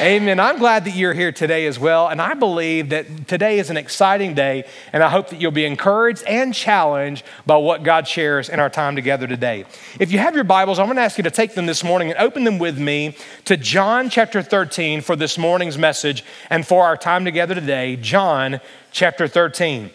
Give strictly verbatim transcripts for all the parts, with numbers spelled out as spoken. Amen. I'm glad that you're here today as well, and I believe that today is an exciting day, and I hope that you'll be encouraged and challenged by what God shares in our time together today. If you have your Bibles, I'm going to ask you to take them this morning and open them with me to John chapter thirteen for this morning's message and for our time together today, John chapter thirteen.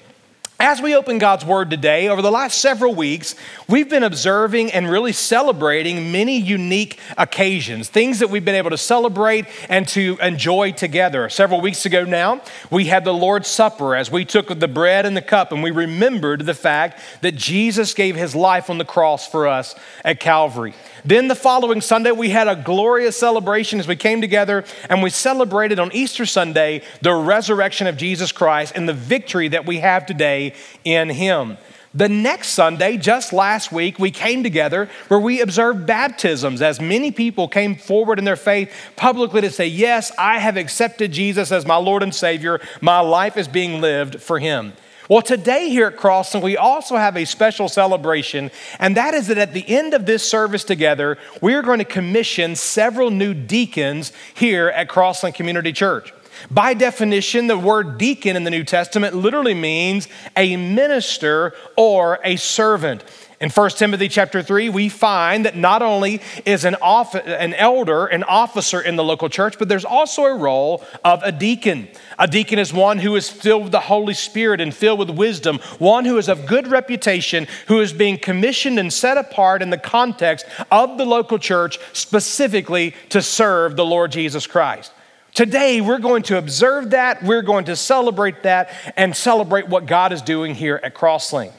As we open God's Word today, over the last several weeks, we've been observing and really celebrating many unique occasions, things that we've been able to celebrate and to enjoy together. Several weeks ago now, we had the Lord's Supper as we took the bread and the cup and we remembered the fact that Jesus gave his life on the cross for us at Calvary. Then the following Sunday, we had a glorious celebration as we came together and we celebrated on Easter Sunday the resurrection of Jesus Christ and the victory that we have today in him. The next Sunday, just last week, we came together where we observed baptisms as many people came forward in their faith publicly to say, yes, I have accepted Jesus as my Lord and Savior. My life is being lived for him. Well, today here at Crossland, we also have a special celebration, and that is that at the end of this service together, we are going to commission several new deacons here at Crossland Community Church. By definition, the word deacon in the New Testament literally means a minister or a servant. In First Timothy chapter three, we find that not only is an, off, an elder an officer in the local church, but there's also a role of a deacon. A deacon is one who is filled with the Holy Spirit and filled with wisdom, one who is of good reputation, who is being commissioned and set apart in the context of the local church specifically to serve the Lord Jesus Christ. Today, we're going to observe that, we're going to celebrate that, and celebrate what God is doing here at Crosslink.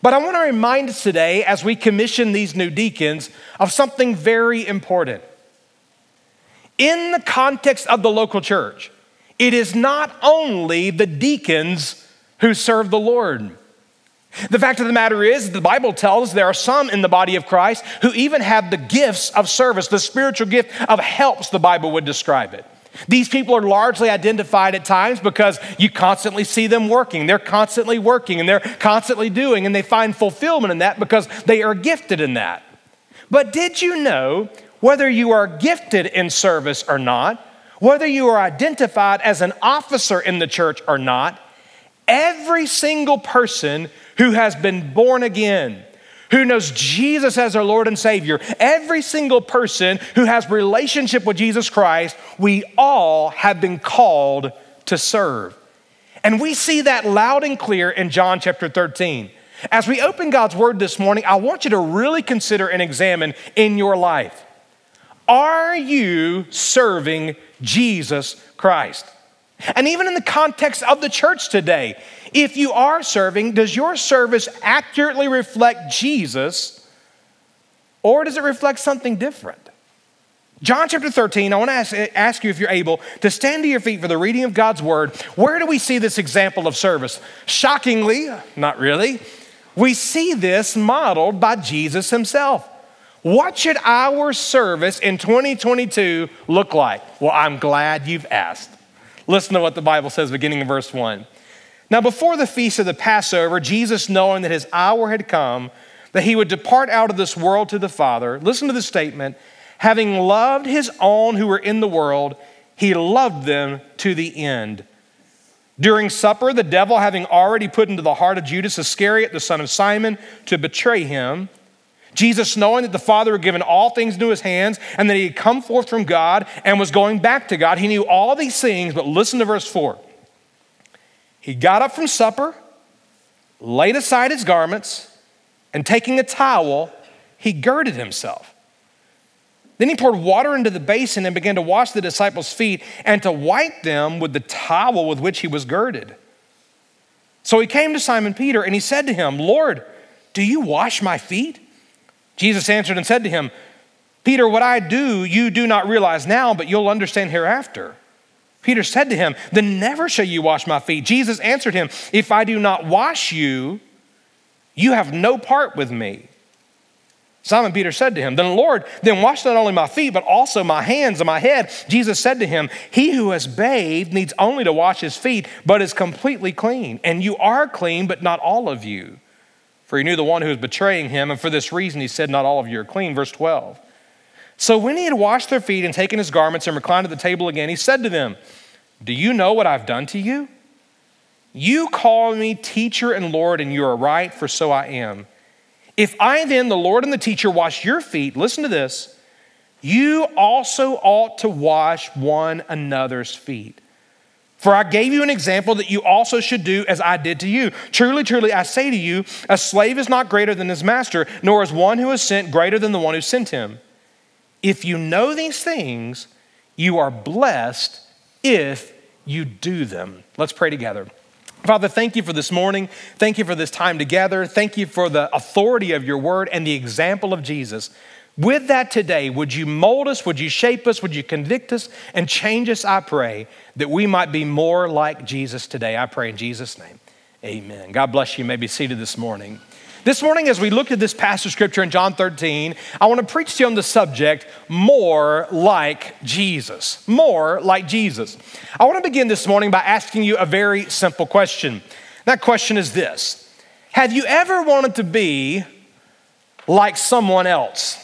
But I want to remind us today, as we commission these new deacons, of something very important. In the context of the local church, it is not only the deacons who serve the Lord. The fact of the matter is, the Bible tells us there are some in the body of Christ who even have the gifts of service, the spiritual gift of helps, the Bible would describe it. These people are largely identified at times because you constantly see them working. They're constantly working and they're constantly doing, and they find fulfillment in that because they are gifted in that. But did you know, whether you are gifted in service or not, whether you are identified as an officer in the church or not, every single person who has been born again, who knows Jesus as their Lord and Savior, every single person who has relationship with Jesus Christ, we all have been called to serve. And we see that loud and clear in John chapter thirteen. As we open God's Word this morning, I want you to really consider and examine in your life, are you serving Jesus Christ? And even in the context of the church today, if you are serving, does your service accurately reflect Jesus, or does it reflect something different? John chapter thirteen, I want to ask, ask you if you're able to stand to your feet for the reading of God's Word. Where do we see this example of service? Shockingly, not really, we see this modeled by Jesus himself. What should our service in twenty twenty-two look like? Well, I'm glad you've asked. Listen to what the Bible says beginning in verse one. Now before the feast of the Passover, Jesus, knowing that his hour had come, that he would depart out of this world to the Father, listen to the statement, having loved his own who were in the world, he loved them to the end. During supper, the devil having already put into the heart of Judas Iscariot, the son of Simon, to betray him, Jesus, knowing that the Father had given all things into his hands and that he had come forth from God and was going back to God, he knew all these things, but listen to verse four. He got up from supper, laid aside his garments, and taking a towel, he girded himself. Then he poured water into the basin and began to wash the disciples' feet and to wipe them with the towel with which he was girded. So he came to Simon Peter and he said to him, Lord, do you wash my feet? Jesus answered and said to him, Peter, what I do, you do not realize now, but you'll understand hereafter. Peter said to him, then never shall you wash my feet. Jesus answered him, if I do not wash you, you have no part with me. Simon Peter said to him, then Lord, then wash not only my feet, but also my hands and my head. Jesus said to him, he who has bathed needs only to wash his feet, but is completely clean. And you are clean, but not all of you. For he knew the one who was betraying him, and for this reason he said, not all of you are clean. Verse twelve. So when he had washed their feet and taken his garments and reclined at the table again, he said to them, do you know what I've done to you? You call me teacher and Lord, and you are right, for so I am. If I then, the Lord and the teacher, wash your feet, listen to this, you also ought to wash one another's feet. For I gave you an example that you also should do as I did to you. Truly, truly, I say to you, a slave is not greater than his master, nor is one who is sent greater than the one who sent him. If you know these things, you are blessed if you do them. Let's pray together. Father, thank you for this morning. Thank you for this time together. Thank you for the authority of your word and the example of Jesus. With that today, would you mold us? Would you shape us? Would you convict us and change us? I pray that we might be more like Jesus today. I pray in Jesus' name, amen. God bless you. You may be seated this morning. This morning, as we look at this passage of scripture in John thirteen, I want to preach to you on the subject, more like Jesus, more like Jesus. I want to begin this morning by asking you a very simple question. That question is this: have you ever wanted to be like someone else?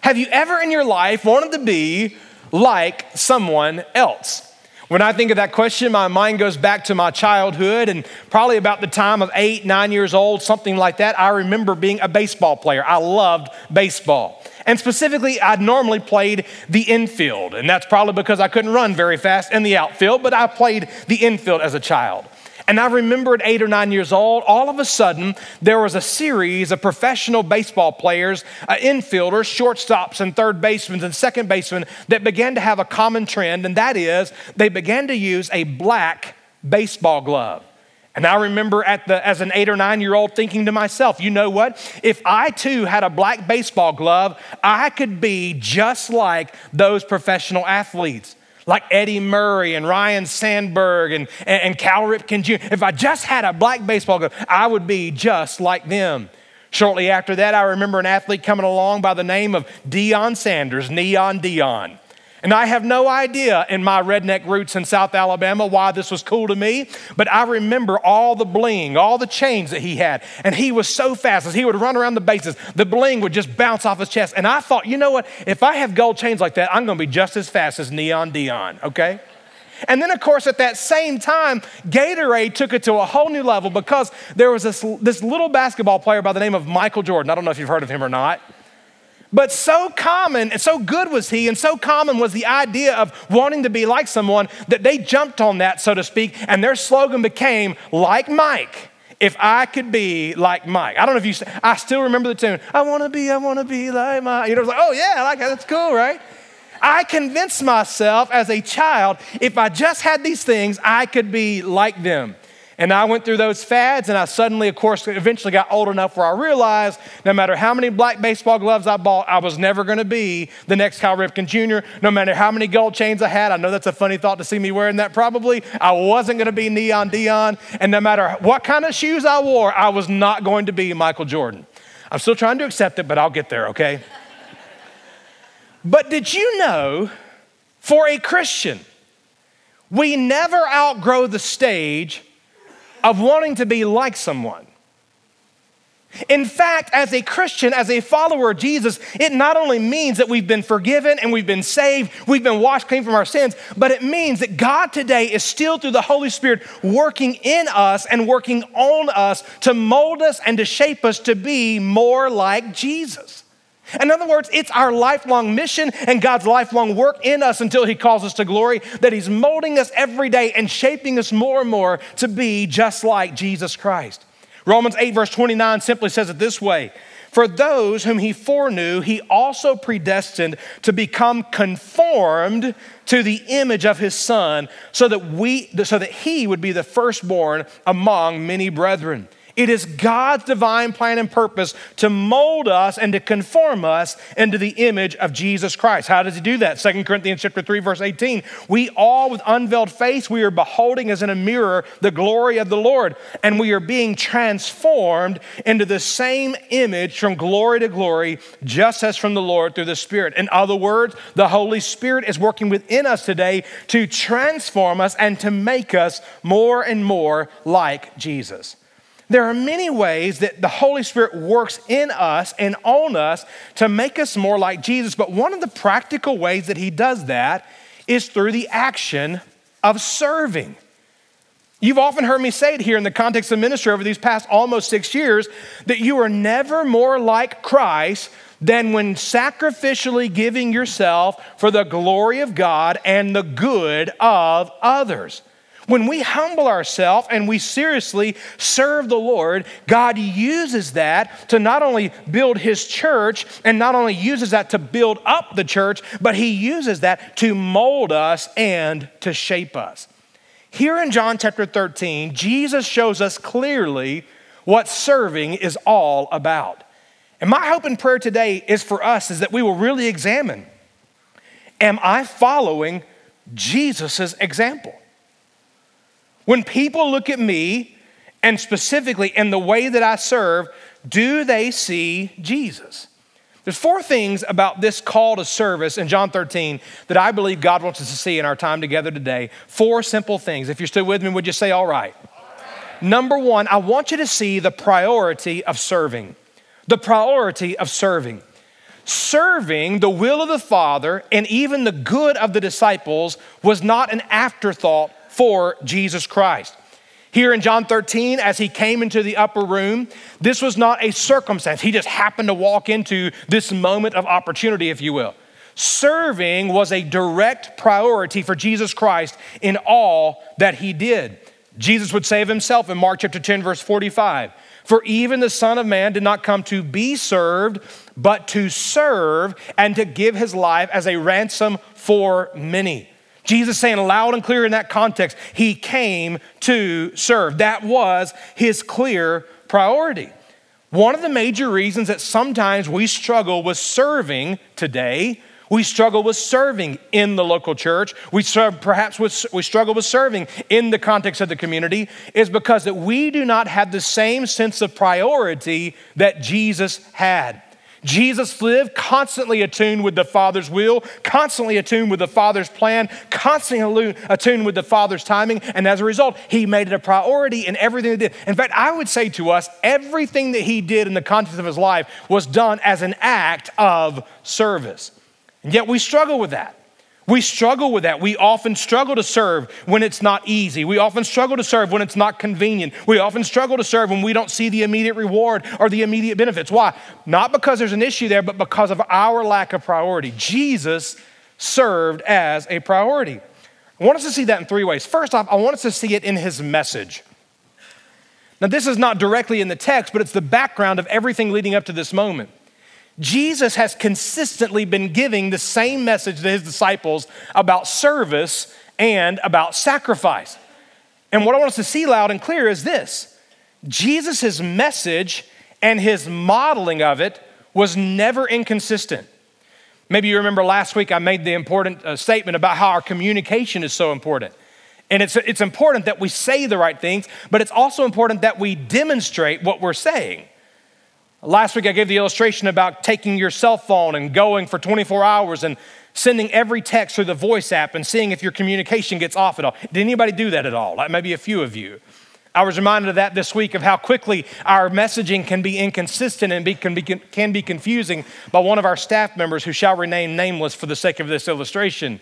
Have you ever in your life wanted to be like someone else? When I think of that question, my mind goes back to my childhood and probably about the time of eight, nine years old, something like that. I remember being a baseball player. I loved baseball. And specifically, I normally played the infield. And that's probably because I couldn't run very fast in the outfield, but I played the infield as a child. And I remember at eight or nine years old, all of a sudden, there was a series of professional baseball players, uh, infielders, shortstops, and third basemen and second basemen that began to have a common trend, and that is they began to use a black baseball glove. And I remember at the, as an eight or nine-year-old thinking to myself, you know what? If I too had a black baseball glove, I could be just like those professional athletes, like Eddie Murray and Ryne Sandberg and, and, and Cal Ripken Junior If I just had a black baseball glove, I would be just like them. Shortly after that, I remember an athlete coming along by the name of Deion Sanders, Neon Deion. And I have no idea in my redneck roots in South Alabama why this was cool to me, but I remember all the bling, all the chains that he had. And he was so fast as he would run around the bases, the bling would just bounce off his chest. And I thought, you know what? If I have gold chains like that, I'm gonna be just as fast as Neon Deion, okay? And then, of course, at that same time, Gatorade took it to a whole new level because there was this, this little basketball player by the name of Michael Jordan. I don't know if you've heard of him or not. But so common and so good was he and so common was the idea of wanting to be like someone that they jumped on that, so to speak, and their slogan became, like Mike, if I could be like Mike. I don't know if you, I still remember the tune, I wanna be, I wanna be like Mike. You know, I was like, oh yeah, I like that, that's cool, right? I convinced myself as a child, if I just had these things, I could be like them. And I went through those fads, and I suddenly, of course, eventually got old enough where I realized no matter how many black baseball gloves I bought, I was never gonna be the next Cal Ripken Junior No matter how many gold chains I had, I know that's a funny thought to see me wearing that probably, I wasn't gonna be Neon Deion, and no matter what kind of shoes I wore, I was not going to be Michael Jordan. I'm still trying to accept it, but I'll get there, okay? But did you know, for a Christian, we never outgrow the stage of wanting to be like someone. In fact, as a Christian, as a follower of Jesus, it not only means that we've been forgiven and we've been saved, we've been washed clean from our sins, but it means that God today is still through the Holy Spirit working in us and working on us to mold us and to shape us to be more like Jesus. In other words, it's our lifelong mission and God's lifelong work in us until he calls us to glory that he's molding us every day and shaping us more and more to be just like Jesus Christ. Romans eight verse twenty-nine simply says it this way, for those whom he foreknew, he also predestined to become conformed to the image of his son so that we, so that he would be the firstborn among many brethren. It is God's divine plan and purpose to mold us and to conform us into the image of Jesus Christ. How does he do that? Second Corinthians chapter three, verse eighteen. We all with unveiled face, we are beholding as in a mirror the glory of the Lord, and we are being transformed into the same image from glory to glory, just as from the Lord through the Spirit. In other words, the Holy Spirit is working within us today to transform us and to make us more and more like Jesus. There are many ways that the Holy Spirit works in us and on us to make us more like Jesus, but one of the practical ways that he does that is through the action of serving. You've often heard me say it here in the context of ministry over these past almost six years, that you are never more like Christ than when sacrificially giving yourself for the glory of God and the good of others. When we humble ourselves and we seriously serve the Lord, God uses that to not only build his church and not only uses that to build up the church, but he uses that to mold us and to shape us. Here in John chapter thirteen, Jesus shows us clearly what serving is all about. And my hope and prayer today is for us is that we will really examine, am I following Jesus' example? When people look at me, and specifically in the way that I serve, do they see Jesus? There's four things about this call to service in John thirteen that I believe God wants us to see in our time together today. Four simple things. If you're still with me, would you say all right? All right. Number one, I want you to see the priority of serving. The priority of serving. Serving the will of the Father and even the good of the disciples was not an afterthought for Jesus Christ. Here in John thirteen, as he came into the upper room, this was not a circumstance. He just happened to walk into this moment of opportunity, if you will. Serving was a direct priority for Jesus Christ in all that he did. Jesus would say of himself in Mark chapter ten, verse forty-five, "For even the Son of Man did not come to be served, but to serve and to give his life as a ransom for many." Jesus saying loud and clear in that context, he came to serve. That was his clear priority. One of the major reasons that sometimes we struggle with serving today, we struggle with serving in the local church, we serve, perhaps with, we struggle with serving in the context of the community, is because that we do not have the same sense of priority that Jesus had. Jesus lived constantly attuned with the Father's will, constantly attuned with the Father's plan, constantly attuned with the Father's timing, and as a result, he made it a priority in everything he did. In fact, I would say to us, everything that he did in the context of his life was done as an act of service. And yet we struggle with that. We struggle with that. We often struggle to serve when it's not easy. We often struggle to serve when it's not convenient. We often struggle to serve when we don't see the immediate reward or the immediate benefits. Why? Not because there's an issue there, but because of our lack of priority. Jesus served as a priority. I want us to see that in three ways. First off, I want us to see it in his message. Now, this is not directly in the text, but it's the background of everything leading up to this moment. Jesus has consistently been giving the same message to his disciples about service and about sacrifice. And what I want us to see loud and clear is this: Jesus' message and his modeling of it was never inconsistent. Maybe you remember last week I made the important statement about how our communication is so important. And it's, it's important that we say the right things, but it's also important that we demonstrate what we're saying. Last week, I gave the illustration about taking your cell phone and going for twenty-four hours and sending every text through the voice app and seeing if your communication gets off at all. Did anybody do that at all? Like maybe a few of you. I was reminded of that this week of how quickly our messaging can be inconsistent and be, can, be, can be confusing by one of our staff members who shall remain nameless for the sake of this illustration.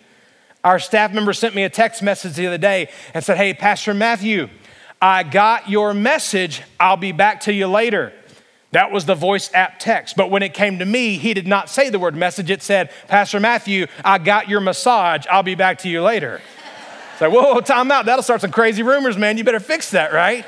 Our staff member sent me a text message the other day and said, "Hey, Pastor Matthew, I got your message. I'll be back to you later." That was the voice app text. But when it came to me, he did not say the word message. It said, "Pastor Matthew, I got your massage. I'll be back to you later." It's like, whoa, time out. That'll start some crazy rumors, man. You better fix that, right?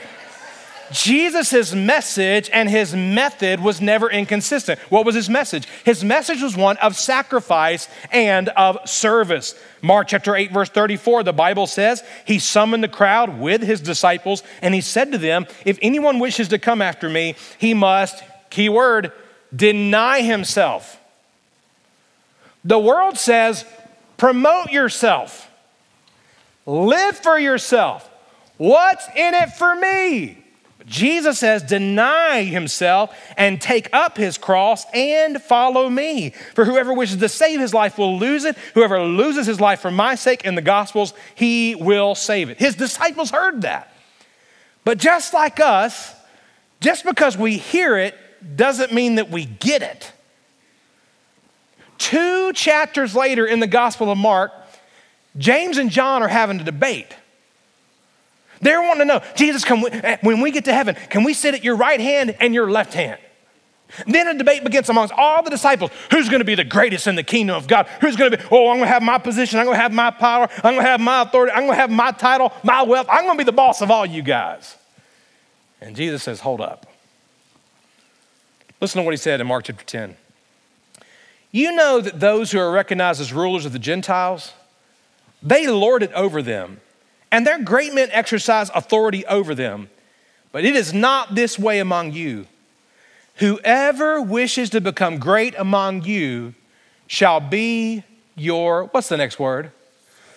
Jesus' message and his method was never inconsistent. What was his message? His message was one of sacrifice and of service. Mark chapter eight, verse thirty-four, the Bible says, he summoned the crowd with his disciples and he said to them, if anyone wishes to come after me, he must, key word, deny himself. The world says, promote yourself. Live for yourself. What's in it for me? Jesus says, deny himself and take up his cross and follow me. For whoever wishes to save his life will lose it. Whoever loses his life for my sake and the gospel's, he will save it. His disciples heard that. But just like us, just because we hear it doesn't mean that we get it. Two chapters later in the Gospel of Mark, James and John are having a debate. They're wanting to know, Jesus, can we, when we get to heaven, can we sit at your right hand and your left hand? Then a debate begins amongst all the disciples. Who's going to be the greatest in the kingdom of God? Who's going to be, oh, I'm going to have my position. I'm going to have my power. I'm going to have my authority. I'm going to have my title, my wealth. I'm going to be the boss of all you guys. And Jesus says, hold up. Listen to what he said in Mark chapter ten. You know that those who are recognized as rulers of the Gentiles, they lord it over them, and their great men exercise authority over them. But it is not this way among you. Whoever wishes to become great among you shall be your, what's the next word?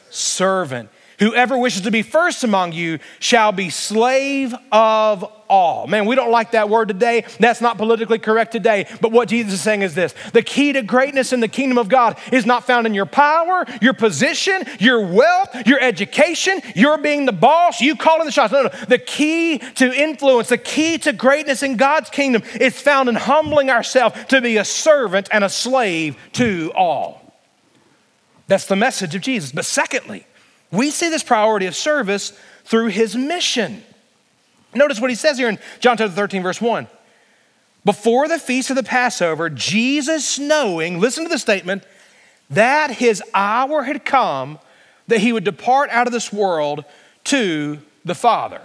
Servant. Whoever wishes to be first among you shall be slave of all. Man, we don't like that word today. That's not politically correct today. But what Jesus is saying is this. The key to greatness in the kingdom of God is not found in your power, your position, your wealth, your education, your being the boss, you calling the shots. No, no. The key to influence, the key to greatness in God's kingdom is found in humbling ourselves to be a servant and a slave to all. That's the message of Jesus. But secondly, we see this priority of service through his mission. Notice what he says here in John chapter thirteen, verse one. Before the feast of the Passover, Jesus knowing, listen to the statement, that his hour had come that he would depart out of this world to the Father.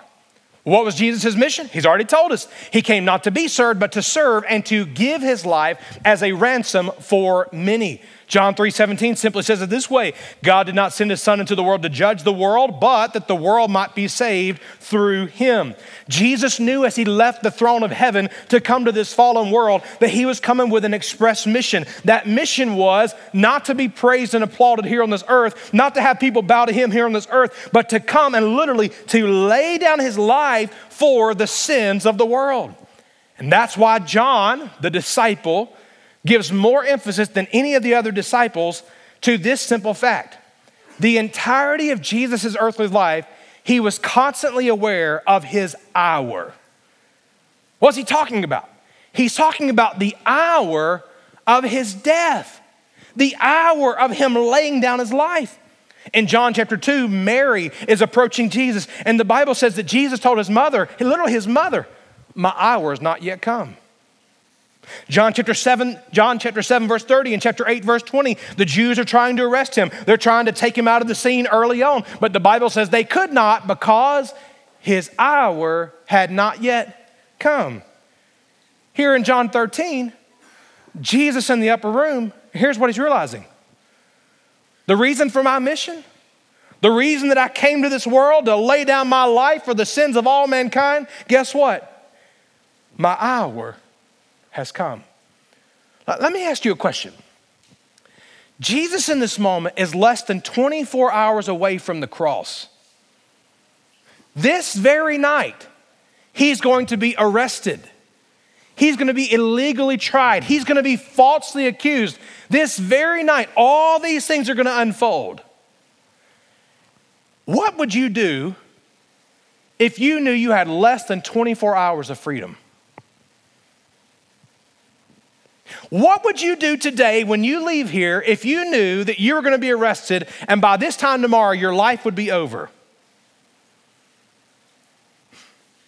What was Jesus' mission? He's already told us. He came not to be served, but to serve and to give his life as a ransom for many. John three seventeen simply says it this way, God did not send his son into the world to judge the world, but that the world might be saved through him. Jesus knew as he left the throne of heaven to come to this fallen world that he was coming with an express mission. That mission was not to be praised and applauded here on this earth, not to have people bow to him here on this earth, but to come and literally to lay down his life for the sins of the world. And that's why John, the disciple, gives more emphasis than any of the other disciples to this simple fact. The entirety of Jesus' earthly life, he was constantly aware of his hour. What's he talking about? He's talking about the hour of his death, the hour of him laying down his life. In John chapter two, Mary is approaching Jesus, and the Bible says that Jesus told his mother, literally his mother, my hour is not yet come. John chapter seven, John chapter seven, verse thirty, and chapter eight, verse twenty, the Jews are trying to arrest him. They're trying to take him out of the scene early on, but the Bible says they could not because his hour had not yet come. Here in John thirteen, Jesus in the upper room, here's what he's realizing. The reason for my mission, the reason that I came to this world to lay down my life for the sins of all mankind, guess what? My hour has come. Let me ask you a question. Jesus in this moment is less than twenty-four hours away from the cross. This very night, he's going to be arrested. He's going to be illegally tried. He's going to be falsely accused. This very night, all these things are going to unfold. What would you do if you knew you had less than twenty-four hours of freedom? What would you do today when you leave here if you knew that you were going to be arrested and by this time tomorrow your life would be over?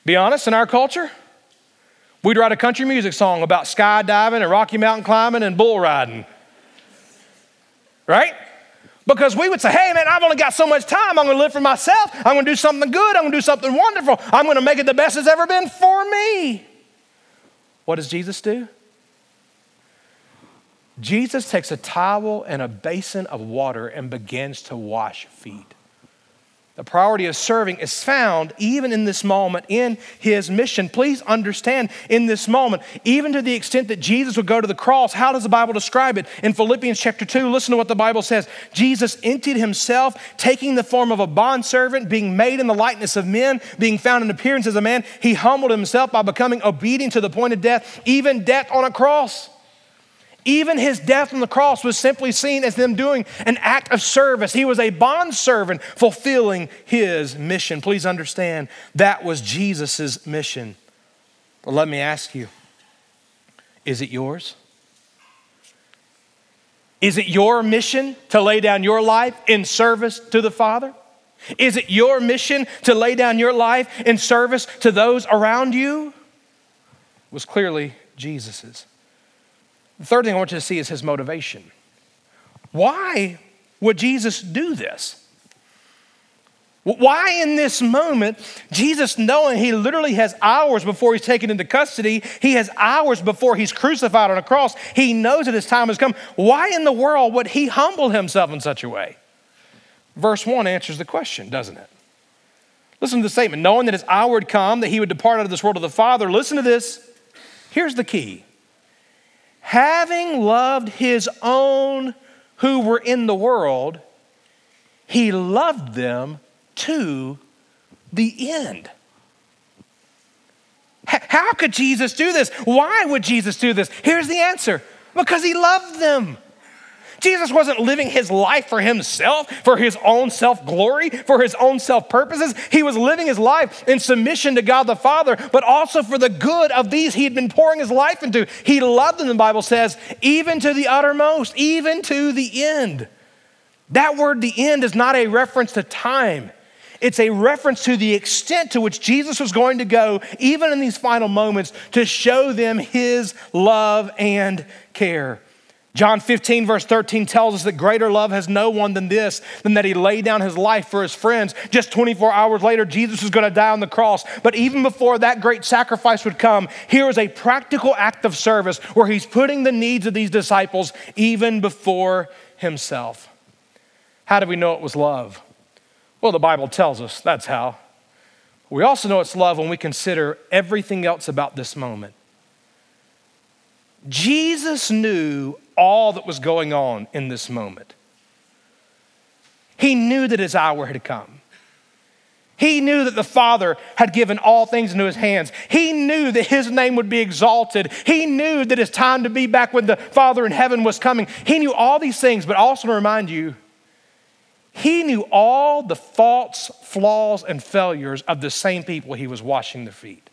Be honest, in our culture, we'd write a country music song about skydiving and Rocky Mountain climbing and bull riding, right? Because we would say, hey, man, I've only got so much time. I'm going to live for myself. I'm going to do something good. I'm going to do something wonderful. I'm going to make it the best it's ever been for me. What does Jesus do? Jesus takes a towel and a basin of water and begins to wash feet. The priority of serving is found even in this moment in his mission. Please understand, in this moment, even to the extent that Jesus would go to the cross, how does the Bible describe it? In Philippians chapter two, listen to what the Bible says. Jesus emptied himself, taking the form of a bondservant, being made in the likeness of men, being found in appearance as a man. He humbled himself by becoming obedient to the point of death, even death on a cross. Even his death on the cross was simply seen as them doing an act of service. He was a bondservant fulfilling his mission. Please understand, that was Jesus' mission. But let me ask you, is it yours? Is it your mission to lay down your life in service to the Father? Is it your mission to lay down your life in service to those around you? It was clearly Jesus's. The third thing I want you to see is his motivation. Why would Jesus do this? Why in this moment, Jesus, knowing he literally has hours before he's taken into custody, he has hours before he's crucified on a cross, he knows that his time has come. Why in the world would he humble himself in such a way? Verse one answers the question, doesn't it? Listen to the statement, knowing that his hour had come, that he would depart out of this world to the Father. Listen to this. Here's the key. Having loved his own who were in the world, he loved them to the end. H- how could Jesus do this? Why would Jesus do this? Here's the answer. Because he loved them. Jesus wasn't living his life for himself, for his own self-glory, for his own self-purposes. He was living his life in submission to God the Father, but also for the good of these he had been pouring his life into. He loved them, the Bible says, even to the uttermost, even to the end. That word, the end, is not a reference to time. It's a reference to the extent to which Jesus was going to go, even in these final moments, to show them his love and care. John fifteen verse thirteen tells us that greater love has no one than this, than that he laid down his life for his friends. Just twenty-four hours later, Jesus was going to die on the cross. But even before that great sacrifice would come, here is a practical act of service where he's putting the needs of these disciples even before himself. How do we know it was love? Well, the Bible tells us that's how. We also know it's love when we consider everything else about this moment. Jesus knew all that was going on in this moment. He knew that his hour had come. He knew that the Father had given all things into his hands. He knew that his name would be exalted. He knew that his time to be back with the Father in heaven was coming. He knew all these things, but also to remind you, he knew all the faults, flaws, and failures of the same people he was washing their feet.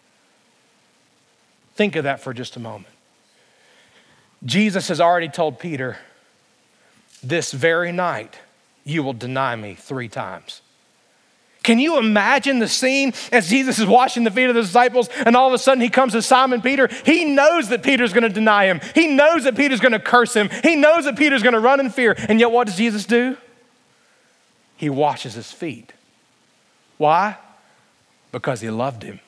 Think of that for just a moment. Jesus has already told Peter, this very night, you will deny me three times. Can you imagine the scene as Jesus is washing the feet of the disciples and all of a sudden he comes to Simon Peter? He knows that Peter's gonna deny him. He knows that Peter's gonna curse him. He knows that Peter's gonna run in fear. And yet what does Jesus do? He washes his feet. Why? Because he loved him.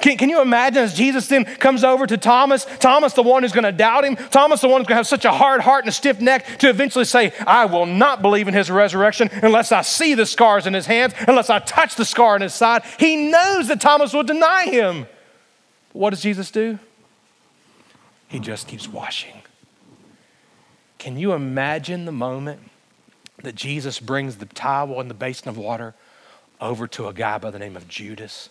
Can, can you imagine as Jesus then comes over to Thomas, Thomas the one who's going to doubt him, Thomas the one who's going to have such a hard heart and a stiff neck to eventually say, I will not believe in his resurrection unless I see the scars in his hands, unless I touch the scar in his side. He knows that Thomas will deny him. But what does Jesus do? He just keeps washing. Can you imagine the moment that Jesus brings the towel and the basin of water over to a guy by the name of Judas?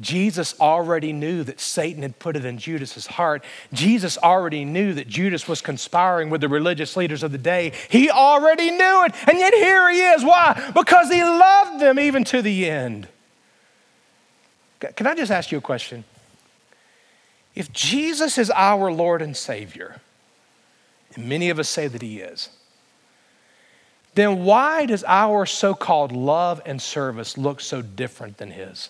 Jesus already knew that Satan had put it in Judas's heart. Jesus already knew that Judas was conspiring with the religious leaders of the day. He already knew it, and yet here he is. Why? Because he loved them even to the end. Can I just ask you a question? If Jesus is our Lord and Savior, and many of us say that he is, then why does our so-called love and service look so different than his?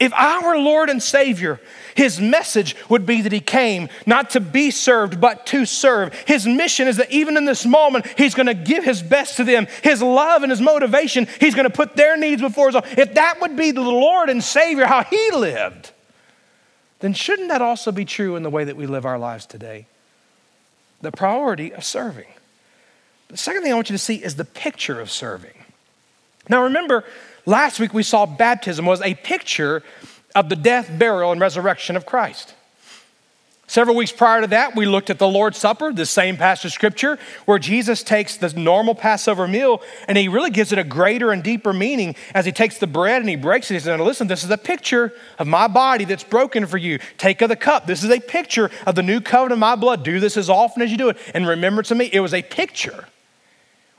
If our Lord and Savior, his message would be that he came not to be served, but to serve. His mission is that even in this moment, he's going to give his best to them. His love and his motivation, he's going to put their needs before his own. If that would be the Lord and Savior, how he lived, then shouldn't that also be true in the way that we live our lives today? The priority of serving. The second thing I want you to see is the picture of serving. Now remember, last week we saw baptism was a picture of the death, burial, and resurrection of Christ. Several weeks prior to that, we looked at the Lord's Supper, the same passage of Scripture, where Jesus takes the normal Passover meal and he really gives it a greater and deeper meaning as he takes the bread and he breaks it. He says, listen, this is a picture of my body that's broken for you. Take of the cup. This is a picture of the new covenant of my blood. Do this as often as you do it. And remember to me, it was a picture.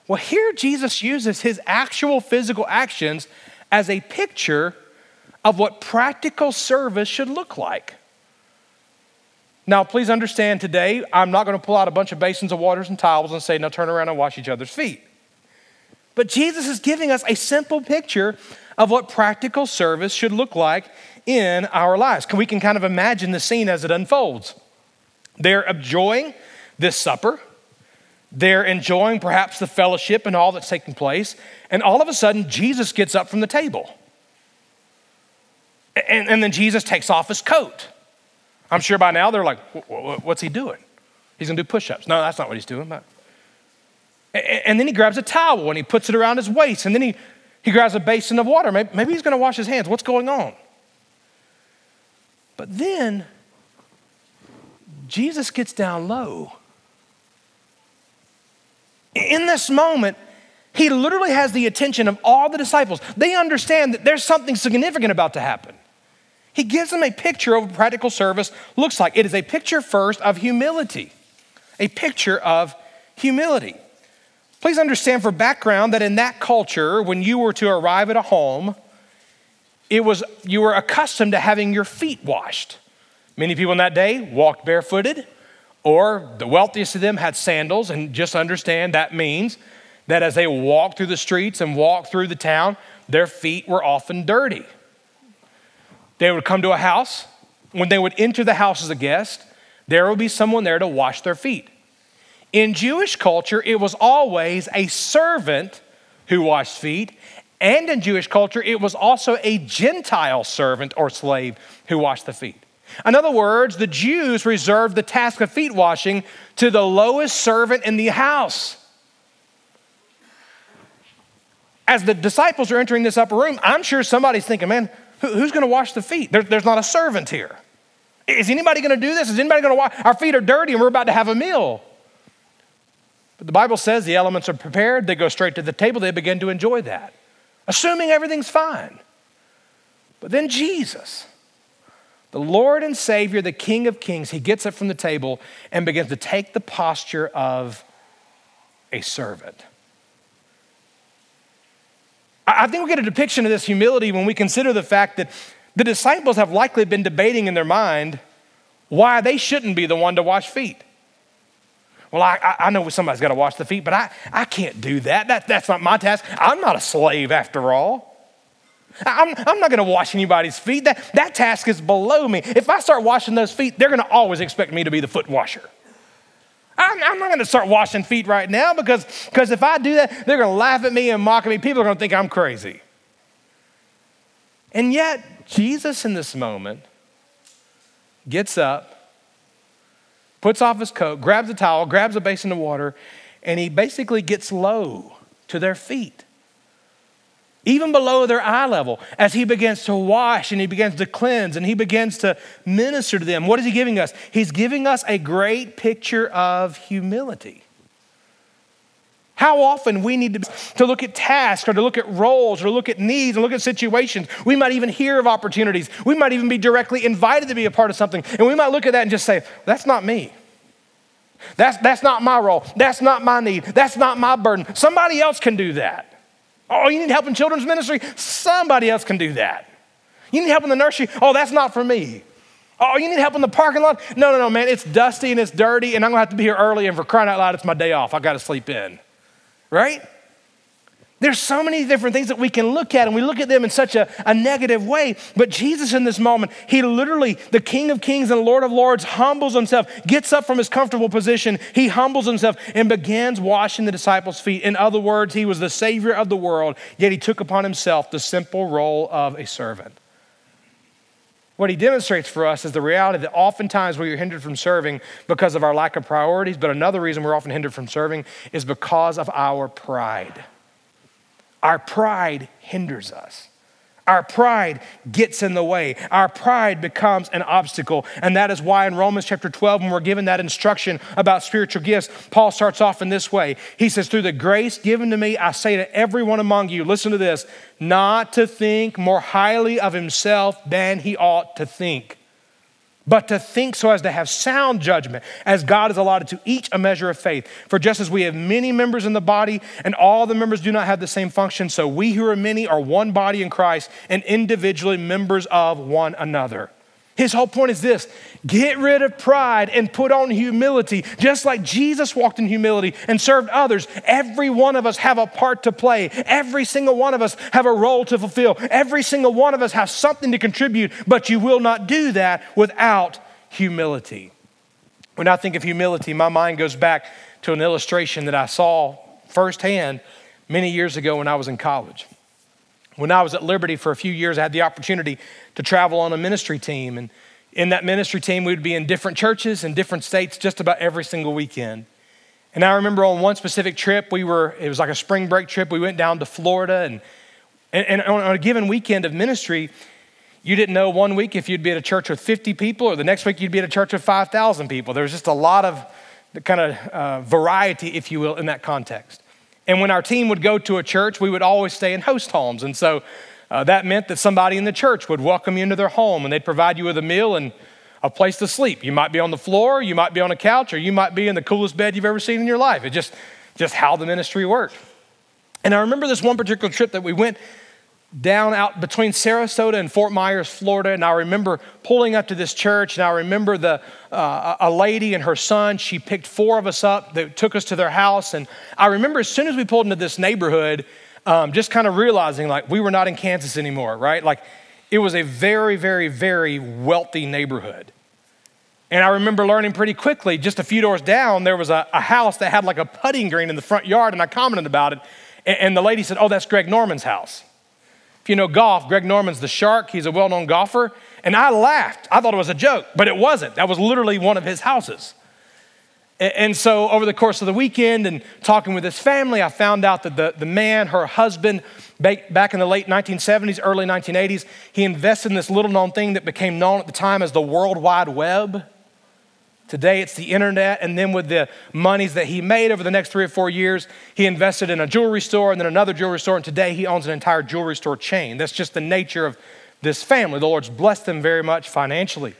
Well, here Jesus uses his actual physical actions as a picture of what practical service should look like. Now, please understand today, I'm not going to pull out a bunch of basins of waters and towels and say, now turn around and wash each other's feet. But Jesus is giving us a simple picture of what practical service should look like in our lives. We can kind of imagine the scene as it unfolds. They're enjoying this supper. They're enjoying perhaps the fellowship and all that's taking place. And all of a sudden, Jesus gets up from the table. And, and then Jesus takes off his coat. I'm sure by now they're like, what's he doing? He's going to do push-ups. No, that's not what he's doing. But... And then he grabs a towel and he puts it around his waist. And then he, he grabs a basin of water. Maybe, maybe he's going to wash his hands. What's going on? But then Jesus gets down low. In this moment, he literally has the attention of all the disciples. They understand that there's something significant about to happen. He gives them a picture of what practical service looks like. It is a picture first of humility, a picture of humility. Please understand for background that in that culture, when you were to arrive at a home, it was you were accustomed to having your feet washed. Many people in that day walked barefooted, or the wealthiest of them had sandals, and just understand that means that as they walked through the streets and walked through the town, their feet were often dirty. They would come to a house. When they would enter the house as a guest, there would be someone there to wash their feet. In Jewish culture, it was always a servant who washed feet, and in Jewish culture, it was also a Gentile servant or slave who washed the feet. In other words, the Jews reserved the task of feet washing to the lowest servant in the house. As the disciples are entering this upper room, I'm sure somebody's thinking, man, who, who's going to wash the feet? There, there's not a servant here. Is anybody going to do this? Is anybody going to wash? Our feet are dirty and we're about to have a meal. But the Bible says the elements are prepared. They go straight to the table. They begin to enjoy that, assuming everything's fine. But then Jesus, the Lord and Savior, the King of Kings, he gets up from the table and begins to take the posture of a servant. I think we get a depiction of this humility when we consider the fact that the disciples have likely been debating in their mind why they shouldn't be the one to wash feet. Well, I, I know somebody's got to wash the feet, but I, I can't do that. that. That's not my task. I'm not a slave after all. I'm, I'm not going to wash anybody's feet. That, that task is below me. If I start washing those feet, they're going to always expect me to be the foot washer. I'm, I'm not going to start washing feet right now because, because if I do that, they're going to laugh at me and mock at me. People are going to think I'm crazy. And yet, Jesus in this moment gets up, puts off his coat, grabs a towel, grabs a basin of water, and he basically gets low to their feet. Even below their eye level, as he begins to wash and he begins to cleanse and he begins to minister to them. What is he giving us? He's giving us a great picture of humility. How often we need to, to look at tasks or to look at roles or look at needs or look at situations. We might even hear of opportunities. We might even be directly invited to be a part of something. And we might look at that and just say, that's not me. That's, that's not my role. That's not my need. That's not my burden. Somebody else can do that. Oh, you need help in children's ministry? Somebody else can do that. You need help in the nursery? Oh, that's not for me. Oh, you need help in the parking lot? No, no, no, man, it's dusty and it's dirty and I'm gonna have to be here early and for crying out loud, it's my day off. I gotta sleep in, right? There's so many different things that we can look at, and we look at them in such a, a negative way. But Jesus in this moment, he literally, the King of Kings and Lord of Lords, humbles himself, gets up from his comfortable position. He humbles himself and begins washing the disciples' feet. In other words, he was the Savior of the world, yet he took upon himself the simple role of a servant. What he demonstrates for us is the reality that oftentimes we are hindered from serving because of our lack of priorities, but another reason we're often hindered from serving is because of our pride. Our pride hinders us. Our pride gets in the way. Our pride becomes an obstacle. And that is why in Romans chapter twelve, when we're given that instruction about spiritual gifts, Paul starts off in this way. He says, through the grace given to me, I say to everyone among you, listen to this, not to think more highly of himself than he ought to think, but to think so as to have sound judgment, as God has allotted to each a measure of faith. For just as we have many members in the body, and all the members do not have the same function, so we who are many are one body in Christ, and individually members of one another. His whole point is this: get rid of pride and put on humility. Just like Jesus walked in humility and served others, every one of us have a part to play. Every single one of us have a role to fulfill. Every single one of us has something to contribute, but you will not do that without humility. When I think of humility, my mind goes back to an illustration that I saw firsthand many years ago when I was in college. When I was at Liberty for a few years, I had the opportunity to travel on a ministry team. And in that ministry team, we would be in different churches in different states just about every single weekend. And I remember on one specific trip, we were, it was like a spring break trip. We went down to Florida. And, and, and on a given weekend of ministry, you didn't know one week if you'd be at a church with fifty people or the next week you'd be at a church with five thousand people. There was just a lot of kind of uh, variety, if you will, in that context. And when our team would go to a church, we would always stay in host homes. And so uh, that meant that somebody in the church would welcome you into their home and they'd provide you with a meal and a place to sleep. You might be on the floor, you might be on a couch, or you might be in the coolest bed you've ever seen in your life. It's just, just how the ministry worked. And I remember this one particular trip that we went down out between Sarasota and Fort Myers, Florida. And I remember pulling up to this church, and I remember the uh, a lady and her son, she picked four of us up that took us to their house. And I remember as soon as we pulled into this neighborhood, um, just kind of realizing like we were not in Kansas anymore, right? Like it was a very, very, very wealthy neighborhood. And I remember learning pretty quickly, just a few doors down, there was a, a house that had like a putting green in the front yard, and I commented about it. And, and the lady said, oh, that's Greg Norman's house. If you know golf, Greg Norman's the shark. He's a well-known golfer. And I laughed. I thought it was a joke, but it wasn't. That was literally one of his houses. And so over the course of the weekend and talking with his family, I found out that the, the man, her husband, back in the late nineteen seventies, early nineteen eighties, he invested in this little-known thing that became known at the time as the World Wide Web. Today, it's the internet, and then with the monies that he made over the next three or four years, he invested in a jewelry store and then another jewelry store, and today he owns an entire jewelry store chain. That's just the nature of this family. The Lord's blessed them very much financially.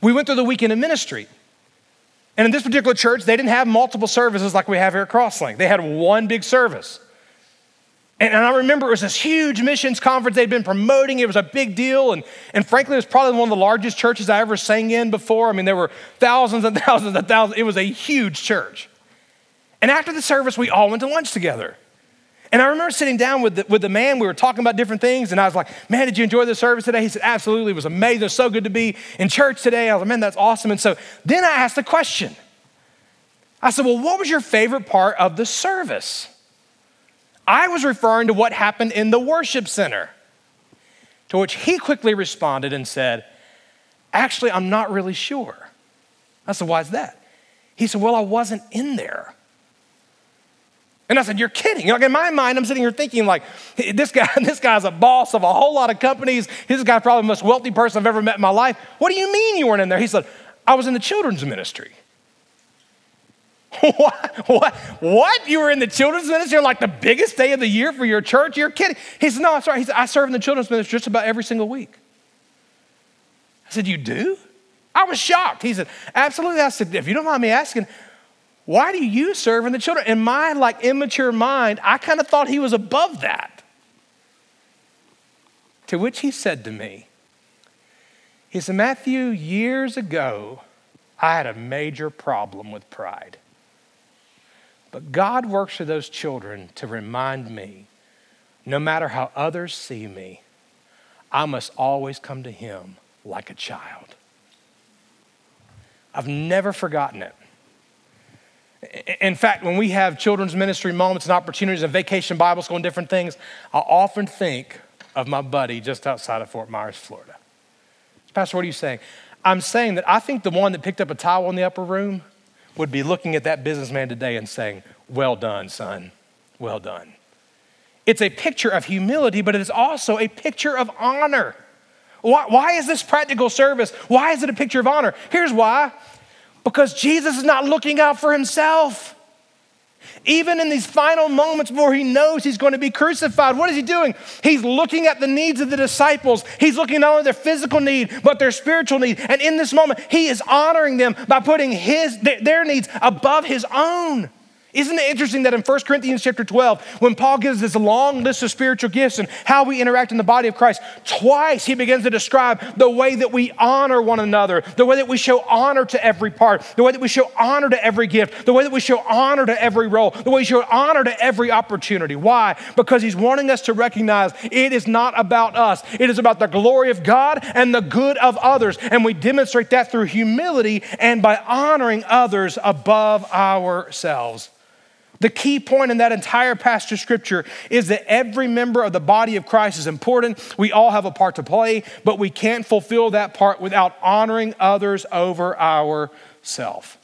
We went through the weekend of ministry, and in this particular church, they didn't have multiple services like we have here at Crosslink. They had one big service. And I remember it was this huge missions conference they'd been promoting. It was a big deal. And, and frankly, it was probably one of the largest churches I ever sang in before. I mean, there were thousands and thousands and thousands. It was a huge church. And after the service, we all went to lunch together. And I remember sitting down with the, with the man. We were talking about different things. And I was like, man, did you enjoy the service today? He said, absolutely. It was amazing. It was so good to be in church today. I was like, man, that's awesome. And so then I asked the question. I said, well, what was your favorite part of the service? I was referring to what happened in the worship center, to which he quickly responded and said, actually, I'm not really sure. I said, why is that? He said, well, I wasn't in there. And I said, you're kidding. Like in my mind, I'm sitting here thinking like, this guy, this guy's a boss of a whole lot of companies. This guy's probably the most wealthy person I've ever met in my life. What do you mean you weren't in there? He said, I was in the children's ministry. What? What? What? You were in the children's ministry on like the biggest day of the year for your church? You're kidding. He said, no, I'm sorry. He said, I serve in the children's ministry just about every single week. I said, you do? I was shocked. He said, absolutely. I said, if you don't mind me asking, why do you serve in the children? In my like immature mind, I kind of thought he was above that. To which he said to me, he said, Matthew, years ago, I had a major problem with pride. But God works through those children to remind me, no matter how others see me, I must always come to him like a child. I've never forgotten it. In fact, when we have children's ministry moments and opportunities and vacation Bible school and different things, I often think of my buddy just outside of Fort Myers, Florida. Pastor, what are you saying? I'm saying that I think the one that picked up a towel in the upper room would be looking at that businessman today and saying, well done, son, well done. It's a picture of humility, but it is also a picture of honor. Why, why is this practical service? Why is it a picture of honor? Here's why. Because Jesus is not looking out for himself. Even in these final moments before he knows he's going to be crucified, what is he doing? He's looking at the needs of the disciples. He's looking not only their physical need, but their spiritual need. And in this moment, he is honoring them by putting his their needs above his own. Isn't it interesting that in First Corinthians chapter twelve, when Paul gives this long list of spiritual gifts and how we interact in the body of Christ, twice he begins to describe the way that we honor one another, the way that we show honor to every part, the way that we show honor to every gift, the way that we show honor to every role, the way we show honor to every opportunity. Why? Because he's wanting us to recognize it is not about us. It is about the glory of God and the good of others. And we demonstrate that through humility and by honoring others above ourselves. The key point in that entire passage of scripture is that every member of the body of Christ is important. We all have a part to play, but we can't fulfill that part without honoring others over ourselves.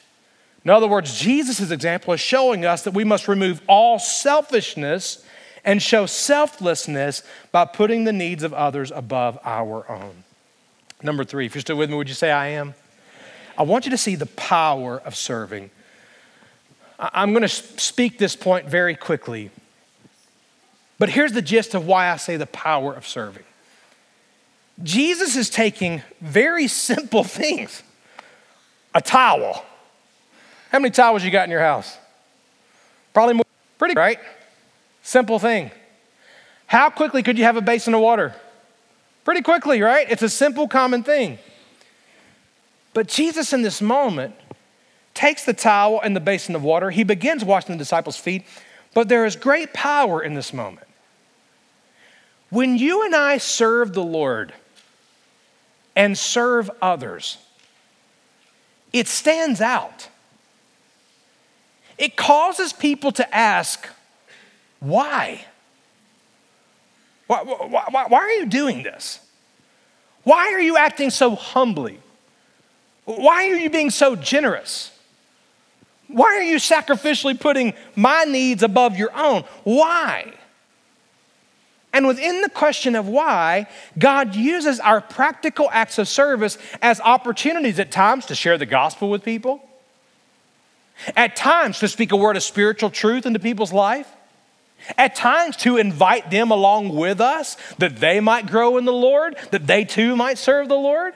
In other words, Jesus' example is showing us that we must remove all selfishness and show selflessness by putting the needs of others above our own. Number three, if you're still with me, would you say I am? I want you to see the power of serving. I'm going to speak this point very quickly, but here's the gist of why I say the power of serving. Jesus is taking very simple things. A towel. How many towels you got in your house? Probably more. Pretty, right? Simple thing. How quickly could you have a basin of water? Pretty quickly, right? It's a simple, common thing. But Jesus in this moment takes the towel and the basin of water. He begins washing the disciples' feet, but there is great power in this moment. When you and I serve the Lord and serve others, it stands out. It causes people to ask, why? Why, why, why, why are you doing this? Why are you acting so humbly? Why are you being so generous? Why are you sacrificially putting my needs above your own? Why? And within the question of why, God uses our practical acts of service as opportunities at times to share the gospel with people, at times to speak a word of spiritual truth into people's life, at times to invite them along with us that they might grow in the Lord, that they too might serve the Lord.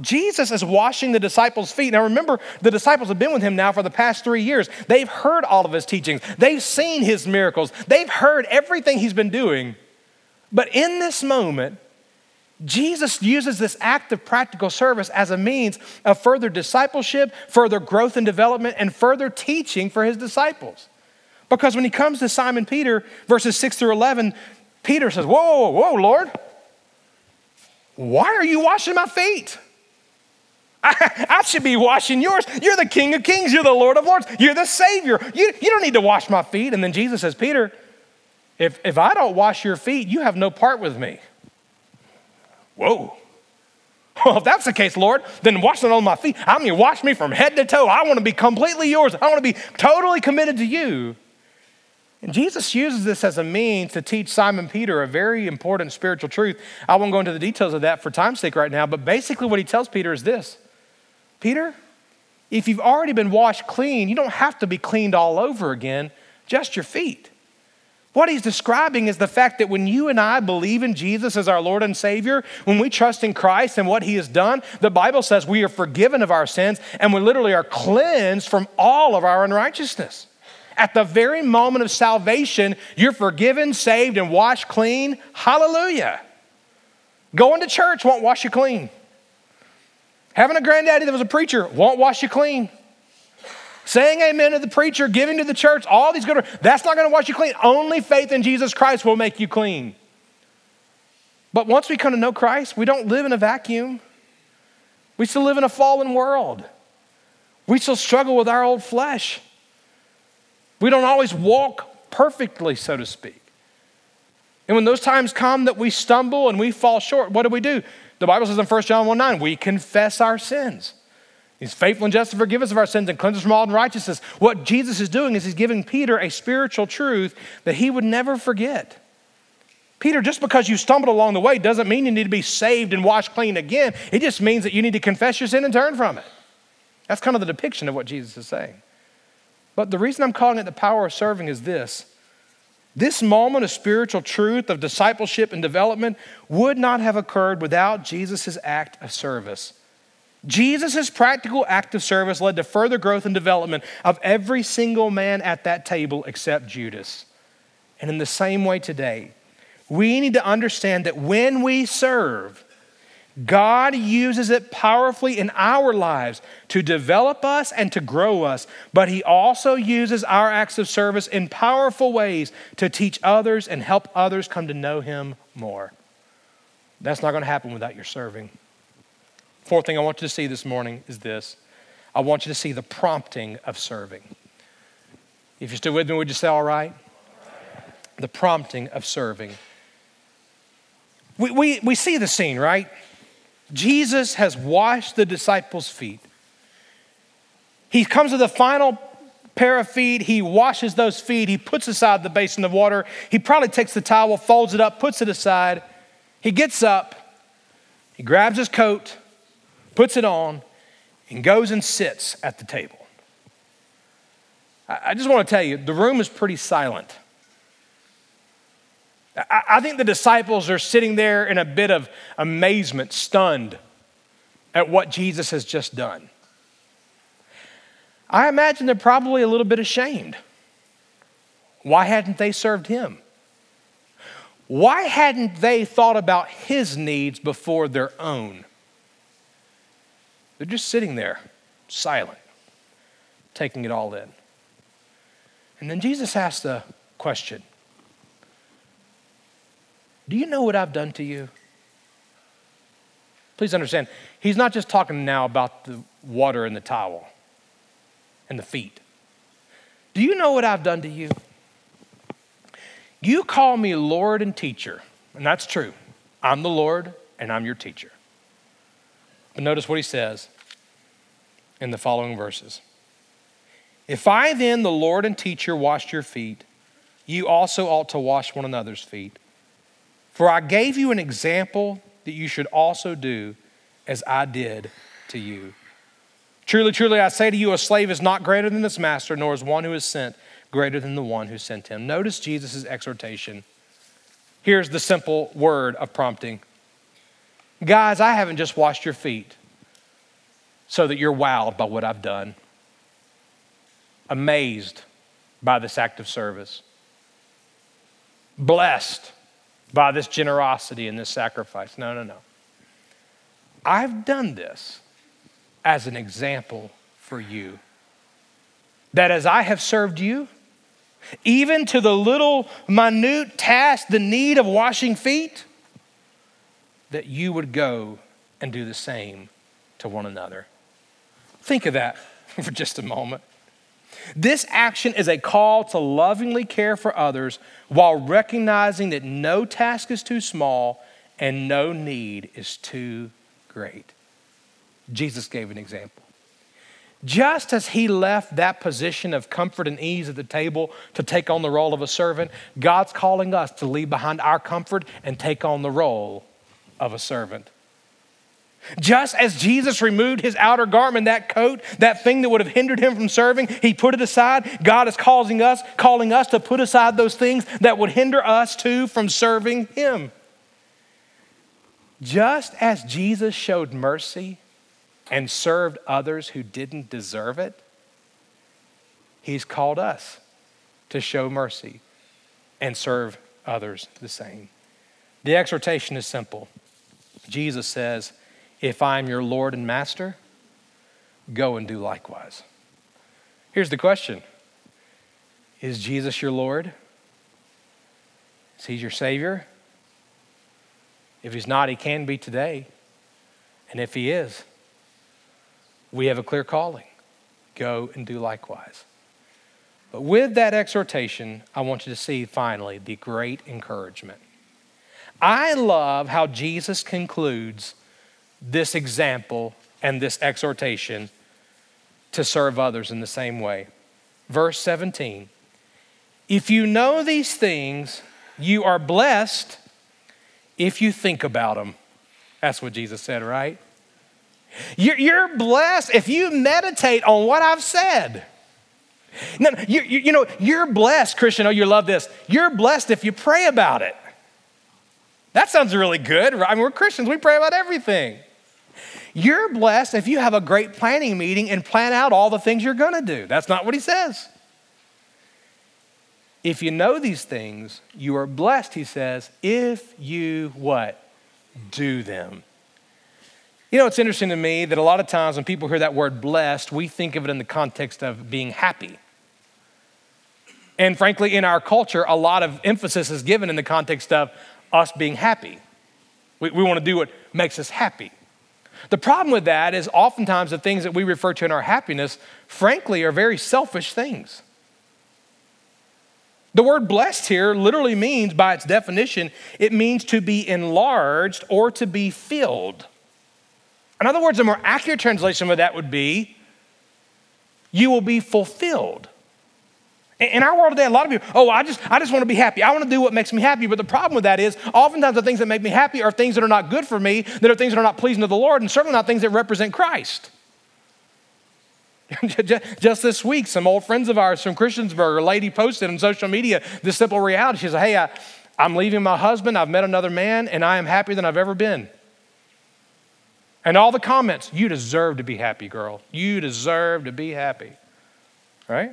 Jesus is washing the disciples' feet. Now remember, the disciples have been with him now for the past three years. They've heard all of his teachings. They've seen his miracles. They've heard everything he's been doing. But in this moment, Jesus uses this act of practical service as a means of further discipleship, further growth and development, and further teaching for his disciples. Because when he comes to Simon Peter, verses six through eleven, Peter says, whoa, whoa, whoa, Lord, why are you washing my feet? I, I should be washing yours. You're the King of Kings. You're the Lord of Lords. You're the Savior. You, you don't need to wash my feet. And then Jesus says, Peter, if, if I don't wash your feet, you have no part with me. Whoa. Well, if that's the case, Lord, then wash them on my feet. I mean, wash me from head to toe. I want to be completely yours. I want to be totally committed to you. And Jesus uses this as a means to teach Simon Peter a very important spiritual truth. I won't go into the details of that for time's sake right now, but basically what he tells Peter is this. Peter, if you've already been washed clean, you don't have to be cleaned all over again, just your feet. What he's describing is the fact that when you and I believe in Jesus as our Lord and Savior, when we trust in Christ and what he has done, the Bible says we are forgiven of our sins and we literally are cleansed from all of our unrighteousness. At the very moment of salvation, you're forgiven, saved, and washed clean. Hallelujah. Going to church won't wash you clean. Having a granddaddy that was a preacher won't wash you clean. Saying amen to the preacher, giving to the church, all these good, that's not going to wash you clean. Only faith in Jesus Christ will make you clean. But once we come to know Christ, we don't live in a vacuum. We still live in a fallen world. We still struggle with our old flesh. We don't always walk perfectly, so to speak. And when those times come that we stumble and we fall short, what do we do? The Bible says in First John one nine, we confess our sins. He's faithful and just to forgive us of our sins and cleanse us from all unrighteousness. What Jesus is doing is he's giving Peter a spiritual truth that he would never forget. Peter, just because you stumbled along the way doesn't mean you need to be saved and washed clean again. It just means that you need to confess your sin and turn from it. That's kind of the depiction of what Jesus is saying. But the reason I'm calling it the power of serving is this. This moment of spiritual truth, of discipleship and development, would not have occurred without Jesus' act of service. Jesus' practical act of service led to further growth and development of every single man at that table except Judas. And in the same way today, we need to understand that when we serve, God uses it powerfully in our lives to develop us and to grow us, but he also uses our acts of service in powerful ways to teach others and help others come to know him more. That's not going to happen without your serving. Fourth thing I want you to see this morning is this. I want you to see the prompting of serving. If you're still with me, would you say all right? The prompting of serving. We, we, we see the scene, right? Jesus has washed the disciples' feet. He comes to the final pair of feet. He washes those feet. He puts aside the basin of water. He probably takes the towel, folds it up, puts it aside. He gets up. He grabs his coat, puts it on, and goes and sits at the table. I, I just want to tell you, the room is pretty silent. I think the disciples are sitting there in a bit of amazement, stunned at what Jesus has just done. I imagine they're probably a little bit ashamed. Why hadn't they served him? Why hadn't they thought about his needs before their own? They're just sitting there, silent, taking it all in. And then Jesus asks the question, do you know what I've done to you? Please understand, he's not just talking now about the water and the towel and the feet. Do you know what I've done to you? You call me Lord and teacher, and that's true. I'm the Lord and I'm your teacher. But notice what he says in the following verses. If I then, the Lord and teacher, washed your feet, you also ought to wash one another's feet. For I gave you an example that you should also do as I did to you. Truly, truly, I say to you, a slave is not greater than his master, nor is one who is sent greater than the one who sent him. Notice Jesus' exhortation. Here's the simple word of prompting. Guys, I haven't just washed your feet so that you're wowed by what I've done, amazed by this act of service, blessed by this generosity and this sacrifice. No, no, no. I've done this as an example for you. That as I have served you, even to the little minute task, the need of washing feet, that you would go and do the same to one another. Think of that for just a moment. This action is a call to lovingly care for others while recognizing that no task is too small and no need is too great. Jesus gave an example. Just as he left that position of comfort and ease at the table to take on the role of a servant, God's calling us to leave behind our comfort and take on the role of a servant. Just as Jesus removed his outer garment, that coat, that thing that would have hindered him from serving, he put it aside. God is causing us, calling us to put aside those things that would hinder us too from serving him. Just as Jesus showed mercy and served others who didn't deserve it, he's called us to show mercy and serve others the same. The exhortation is simple. Jesus says, if I'm your Lord and master, go and do likewise. Here's the question. Is Jesus your Lord? Is he your Savior? If he's not, he can be today. And if he is, we have a clear calling. Go and do likewise. But with that exhortation, I want you to see finally the great encouragement. I love how Jesus concludes this example and this exhortation to serve others in the same way. Verse seventeen, if you know these things, you are blessed if you think about them. That's what Jesus said, right? You're blessed if you meditate on what I've said. No, you, you, you know, you're blessed, Christian. Oh, you love this. You're blessed if you pray about it. That sounds really good, right? I mean, we're Christians. We pray about everything. You're blessed if you have a great planning meeting and plan out all the things you're going to do. That's not what he says. If you know these things, you are blessed, he says, if you what? Do them. You know, it's interesting to me that a lot of times when people hear that word blessed, we think of it in the context of being happy. And frankly, in our culture, a lot of emphasis is given in the context of us being happy. We, we want to do what makes us happy. The problem with that is oftentimes the things that we refer to in our happiness, frankly, are very selfish things. The word blessed here literally means, by its definition, it means to be enlarged or to be filled. In other words, a more accurate translation of that would be, you will be fulfilled. In our world today, a lot of people, oh, I just I just want to be happy. I want to do what makes me happy. But the problem with that is, oftentimes the things that make me happy are things that are not good for me, that are things that are not pleasing to the Lord, and certainly not things that represent Christ. Just this week, some old friends of ours from Christiansburg, a lady posted on social media this simple reality. She said, hey, I, I'm leaving my husband. I've met another man, and I am happier than I've ever been. And all the comments, you deserve to be happy, girl. You deserve to be happy, right?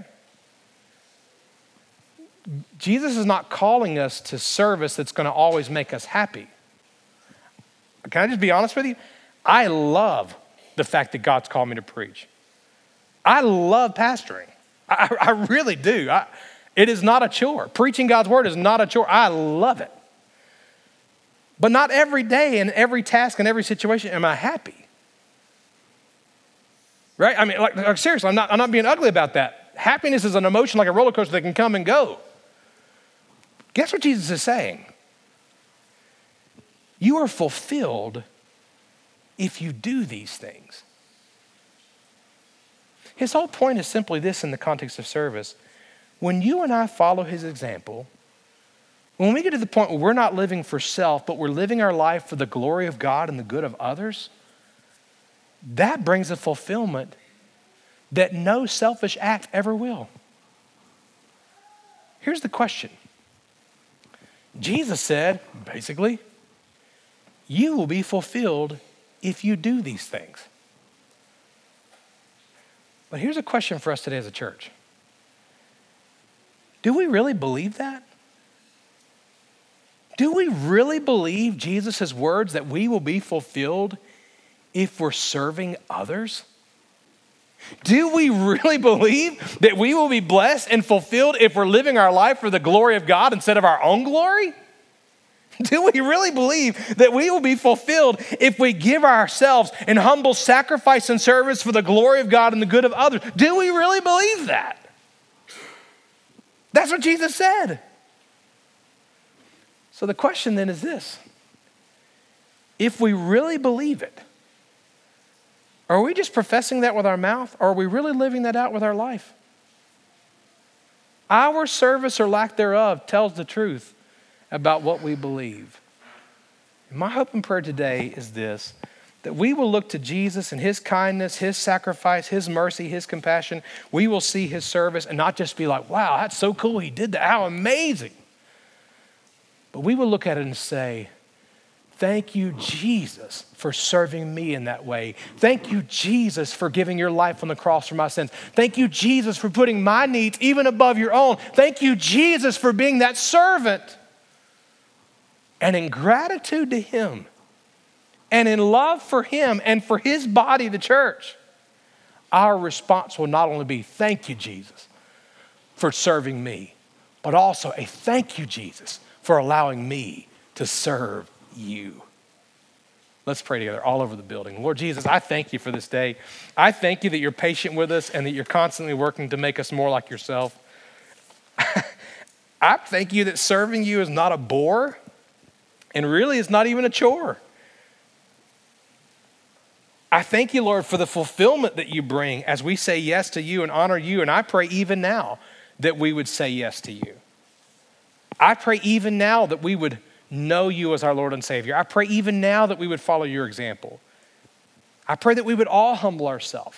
Jesus is not calling us to service that's going to always make us happy. Can I just be honest with you? I love the fact that God's called me to preach. I love pastoring. I, I really do. I, it is not a chore. Preaching God's word is not a chore. I love it. But not every day and every task and every situation am I happy. Right? I mean, like, like seriously, I'm not, I'm not being ugly about that. Happiness is an emotion like a roller coaster that can come and go. Guess what Jesus is saying? You are fulfilled if you do these things. His whole point is simply this in the context of service. When you and I follow his example, when we get to the point where we're not living for self, but we're living our life for the glory of God and the good of others, that brings a fulfillment that no selfish act ever will. Here's the question. Jesus said, basically, you will be fulfilled if you do these things. But here's a question for us today as a church. Do we really believe that? Do we really believe Jesus' words that we will be fulfilled if we're serving others? Do we really believe that we will be blessed and fulfilled if we're living our life for the glory of God instead of our own glory? Do we really believe that we will be fulfilled if we give ourselves in humble sacrifice and service for the glory of God and the good of others? Do we really believe that? That's what Jesus said. So the question then is this, if we really believe it, are we just professing that with our mouth, or are we really living that out with our life? Our service or lack thereof tells the truth about what we believe. And my hope and prayer today is this, that we will look to Jesus and his kindness, his sacrifice, his mercy, his compassion. We will see his service and not just be like, wow, that's so cool, he did that, how amazing. But we will look at it and say, thank you, Jesus, for serving me in that way. Thank you, Jesus, for giving your life on the cross for my sins. Thank you, Jesus, for putting my needs even above your own. Thank you, Jesus, for being that servant. And in gratitude to him and in love for him and for his body, the church, our response will not only be, thank you, Jesus, for serving me, but also a thank you, Jesus, for allowing me to serve you. Let's pray together all over the building. Lord Jesus, I thank you for this day. I thank you that you're patient with us and that you're constantly working to make us more like yourself. I thank you that serving you is not a bore and really is not even a chore. I thank you, Lord, for the fulfillment that you bring as we say yes to you and honor you. And I pray even now that we would say yes to you. I pray even now that we would know you as our Lord and Savior. I pray even now that we would follow your example. I pray that we would all humble ourselves.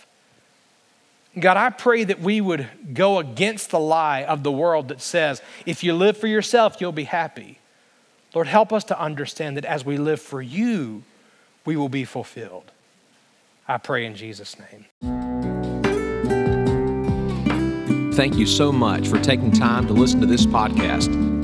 God, I pray that we would go against the lie of the world that says, if you live for yourself, you'll be happy. Lord, help us to understand that as we live for you, we will be fulfilled. I pray in Jesus' name. Thank you so much for taking time to listen to this podcast.